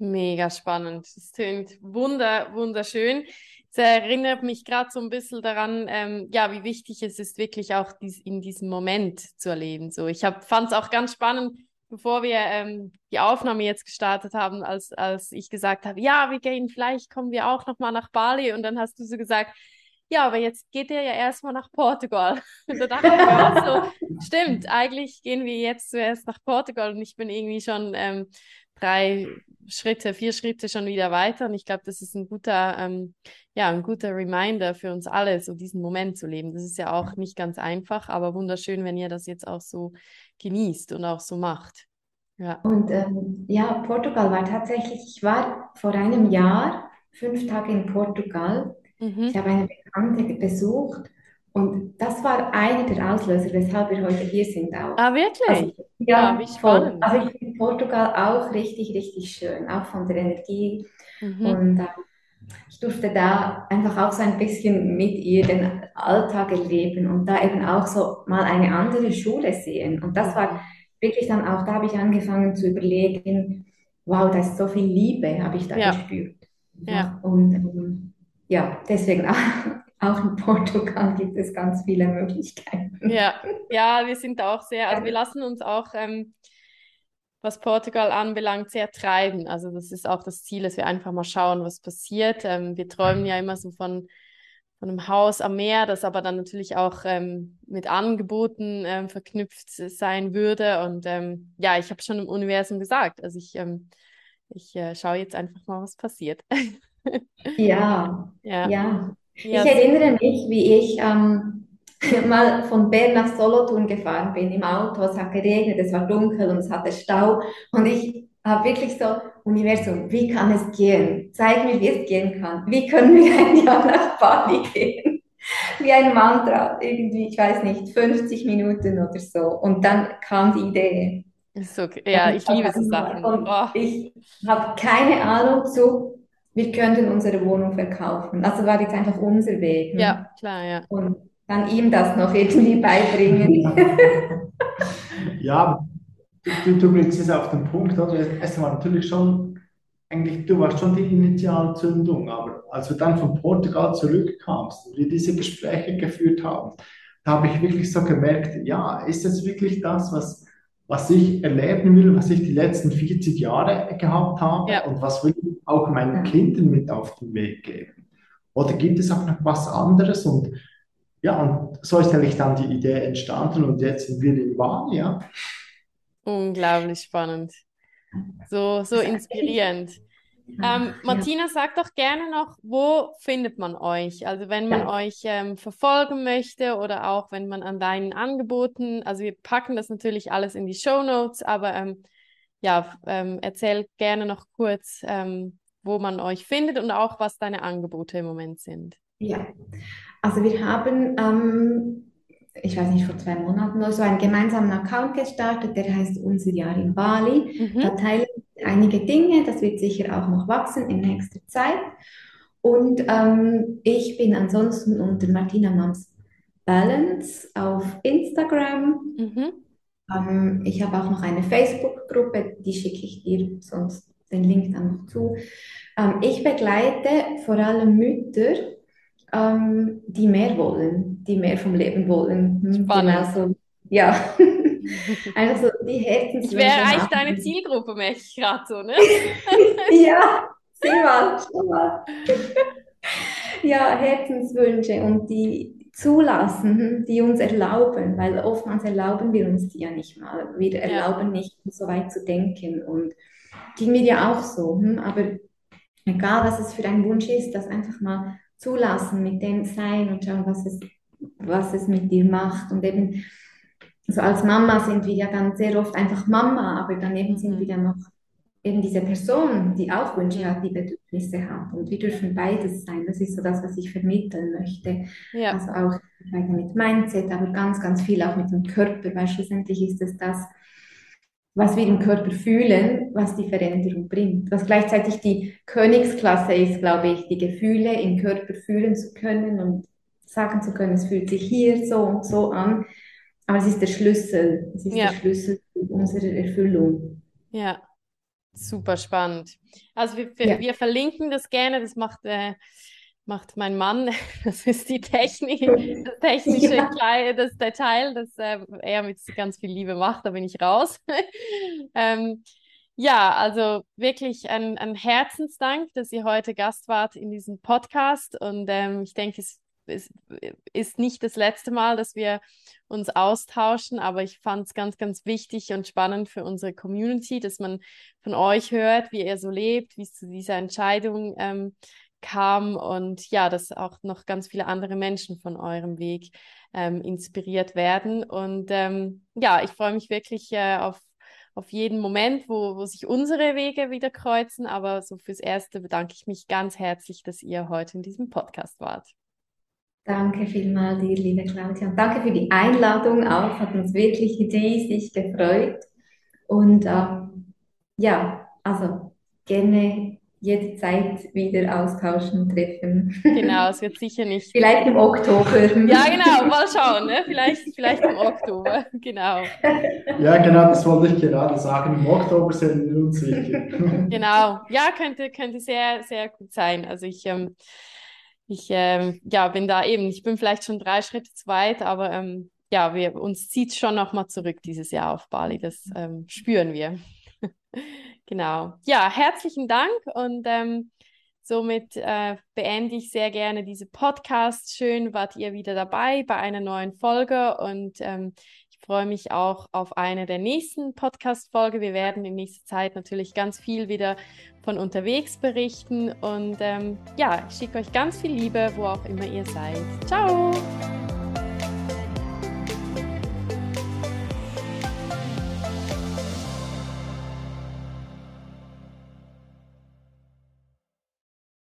Mega spannend, das klingt wunder, wunderschön. Es erinnert mich gerade so ein bisschen daran, ähm, ja, wie wichtig es ist, wirklich auch dies, in diesem Moment zu erleben. So, ich fand es auch ganz spannend, bevor wir ähm, die Aufnahme jetzt gestartet haben, als, als ich gesagt habe, ja, wir gehen, vielleicht kommen wir auch nochmal nach Bali. Und dann hast du so gesagt, ja, aber jetzt geht ihr ja erstmal nach Portugal. Und da dachte ich auch so, stimmt, eigentlich gehen wir jetzt zuerst nach Portugal. Und ich bin irgendwie schon ähm, drei Schritte, vier Schritte schon wieder weiter. Und ich glaube, das ist ein guter, ähm, ja, ein guter Reminder für uns alle, so diesen Moment zu leben. Das ist ja auch nicht ganz einfach, aber wunderschön, wenn ihr das jetzt auch so genießt und auch so macht. Ja. Und ähm, ja, Portugal war tatsächlich, ich war vor einem Jahr fünf Tage in Portugal. Mhm. Ich habe eine Bekannte besucht und das war einer der Auslöser, weshalb wir heute hier sind auch. Ah, wirklich? Also, ja, ja, wie spannend. Also ich finde Portugal auch richtig, richtig schön, auch von der Energie. Mhm. Und äh, ich durfte da einfach auch so ein bisschen mit ihr den Alltag erleben und da eben auch so mal eine andere Schule sehen. Und das war wirklich dann auch, da habe ich angefangen zu überlegen, wow, da ist so viel Liebe, habe ich da ja. gespürt. Ja. Und ähm, ja, deswegen auch. Auch in Portugal gibt es ganz viele Möglichkeiten. Ja, ja, wir sind auch sehr, also wir lassen uns auch, ähm, was Portugal anbelangt, sehr treiben. Also das ist auch das Ziel, dass wir einfach mal schauen, was passiert. Ähm, wir träumen ja immer so von, von einem Haus am Meer, das aber dann natürlich auch ähm, mit Angeboten ähm, verknüpft sein würde. Und ähm, ja, ich habe schon im Universum gesagt, also ich, ähm, ich äh, schaue jetzt einfach mal, was passiert. Ja, ja. ja. Yes. Ich erinnere mich, wie ich ähm, mal von Bern nach Solothurn gefahren bin im Auto. Es hat geregnet, es war dunkel und es hatte Stau. Und ich habe wirklich so, Universum, wie kann es gehen? Zeig mir, wie es gehen kann. Wie können wir ein Jahr nach Bali gehen? Wie ein Mantra, irgendwie, ich weiß nicht, fünfzig Minuten oder so. Und dann kam die Idee. So, ja, ich liebe so Sachen. Und oh. ich habe keine Ahnung zu... wir könnten unsere Wohnung verkaufen. Also war jetzt einfach unser Weg. Ne? Ja, klar, ja. Und dann ihm das noch irgendwie beibringen. Ja, du, du bringst es auf den Punkt, also es war natürlich schon, eigentlich, du warst schon die Initialzündung, aber als du dann von Portugal zurückkamst und wir diese Gespräche geführt haben, da habe ich wirklich so gemerkt, ja, ist das wirklich das, was, was ich erleben will, was ich die letzten vierzig Jahre gehabt habe, ja, und was will ich auch meinen Kindern mit auf den Weg geben? Oder gibt es auch noch was anderes? Und ja, und so ist eigentlich dann die Idee entstanden und jetzt sind wir in Bali, ja. Unglaublich spannend. So, so inspirierend. Ähm, Martina, sag doch gerne noch, wo findet man euch? Also wenn man ja. euch ähm, verfolgen möchte oder auch wenn man an deinen Angeboten, also wir packen das natürlich alles in die Shownotes, aber ähm, ja, ähm, erzähl gerne noch kurz, ähm, wo man euch findet und auch, was deine Angebote im Moment sind. Ja, also wir haben... Ähm ich weiß nicht, vor zwei Monaten oder so, einen gemeinsamen Account gestartet, der heißt Unser Jahr in Bali. Mhm. Da teilen wir einige Dinge, das wird sicher auch noch wachsen in nächster Zeit. Und ähm, ich bin ansonsten unter Martina Moms Balance auf Instagram. Mhm. Ähm, ich habe auch noch eine Facebook-Gruppe, die schicke ich dir sonst den Link dann noch zu. Ähm, ich begleite vor allem Mütter, ähm, die mehr wollen. die mehr vom Leben wollen. Hm, Spannend. Genauso, ja. Also die Herzenswünsche. Ich wäre eigentlich deine Zielgruppe, merke ich gerade so, ne? Ja, sieh mal, sieh mal. Ja, Herzenswünsche und die zulassen, die uns erlauben, weil oftmals erlauben wir uns die ja nicht mal. Wir erlauben nicht, so weit zu denken und ging mir ja auch so. Hm? Aber egal, was es für ein Wunsch ist, das einfach mal zulassen, mit dem sein und schauen, was es was es mit dir macht. Und eben so als Mama sind wir ja dann sehr oft einfach Mama, aber daneben sind wir dann noch eben diese Person, die auch Wünsche hat, die Bedürfnisse hat. Und wir dürfen beides sein. Das ist so das, was ich vermitteln möchte. Ja. Also auch mit Mindset, aber ganz, ganz viel auch mit dem Körper, weil schlussendlich ist es das, was wir im Körper fühlen, was die Veränderung bringt. Was gleichzeitig die Königsklasse ist, glaube ich, die Gefühle im Körper fühlen zu können und sagen zu können, es fühlt sich hier so und so an, aber es ist der Schlüssel, es ist ja. der Schlüssel unserer Erfüllung. Ja, super spannend. Also wir, wir, ja. wir verlinken das gerne, das macht, äh, macht mein Mann, das ist die Technik, das technische ja. Kleine, das, der Teil, das äh, er mit ganz viel Liebe macht, da bin ich raus. ähm, Ja, also wirklich ein, ein Herzensdank, dass ihr heute Gast wart in diesem Podcast und ähm, ich denke, es Es ist nicht das letzte Mal, dass wir uns austauschen, aber ich fand es ganz, ganz wichtig und spannend für unsere Community, dass man von euch hört, wie ihr so lebt, wie es zu dieser Entscheidung ähm, kam und ja, dass auch noch ganz viele andere Menschen von eurem Weg ähm, inspiriert werden. Und ähm, ja, ich freue mich wirklich äh, auf, auf jeden Moment, wo, wo sich unsere Wege wieder kreuzen, aber so fürs Erste bedanke ich mich ganz herzlich, dass ihr heute in diesem Podcast wart. Danke vielmals dir, liebe Claudia. Und danke für die Einladung auch. Hat uns wirklich riesig gefreut. Und ähm, ja, also gerne jederzeit wieder austauschen, treffen. Genau, es wird sicher nicht. Vielleicht im Oktober. Ja, genau, mal schauen, ne? Vielleicht, vielleicht im Oktober, genau. Ja, genau, das wollte ich gerade sagen. Im Oktober sind wir uns sicher. Genau, ja, könnte, könnte sehr, sehr gut sein. Also ich... Ähm, Ich ähm, ja, bin da eben, ich bin vielleicht schon drei Schritte zu weit, aber ähm, ja, wir, uns zieht es schon nochmal zurück dieses Jahr auf Bali, das ähm, spüren wir. Genau. Ja, herzlichen Dank und ähm, somit äh, beende ich sehr gerne diese Podcasts. Schön wart ihr wieder dabei bei einer neuen Folge und ähm, ich freue mich auch auf eine der nächsten Podcast-Folge. Wir werden in nächster Zeit natürlich ganz viel wieder von unterwegs berichten und ähm, ja, ich schicke euch ganz viel Liebe, wo auch immer ihr seid. Ciao!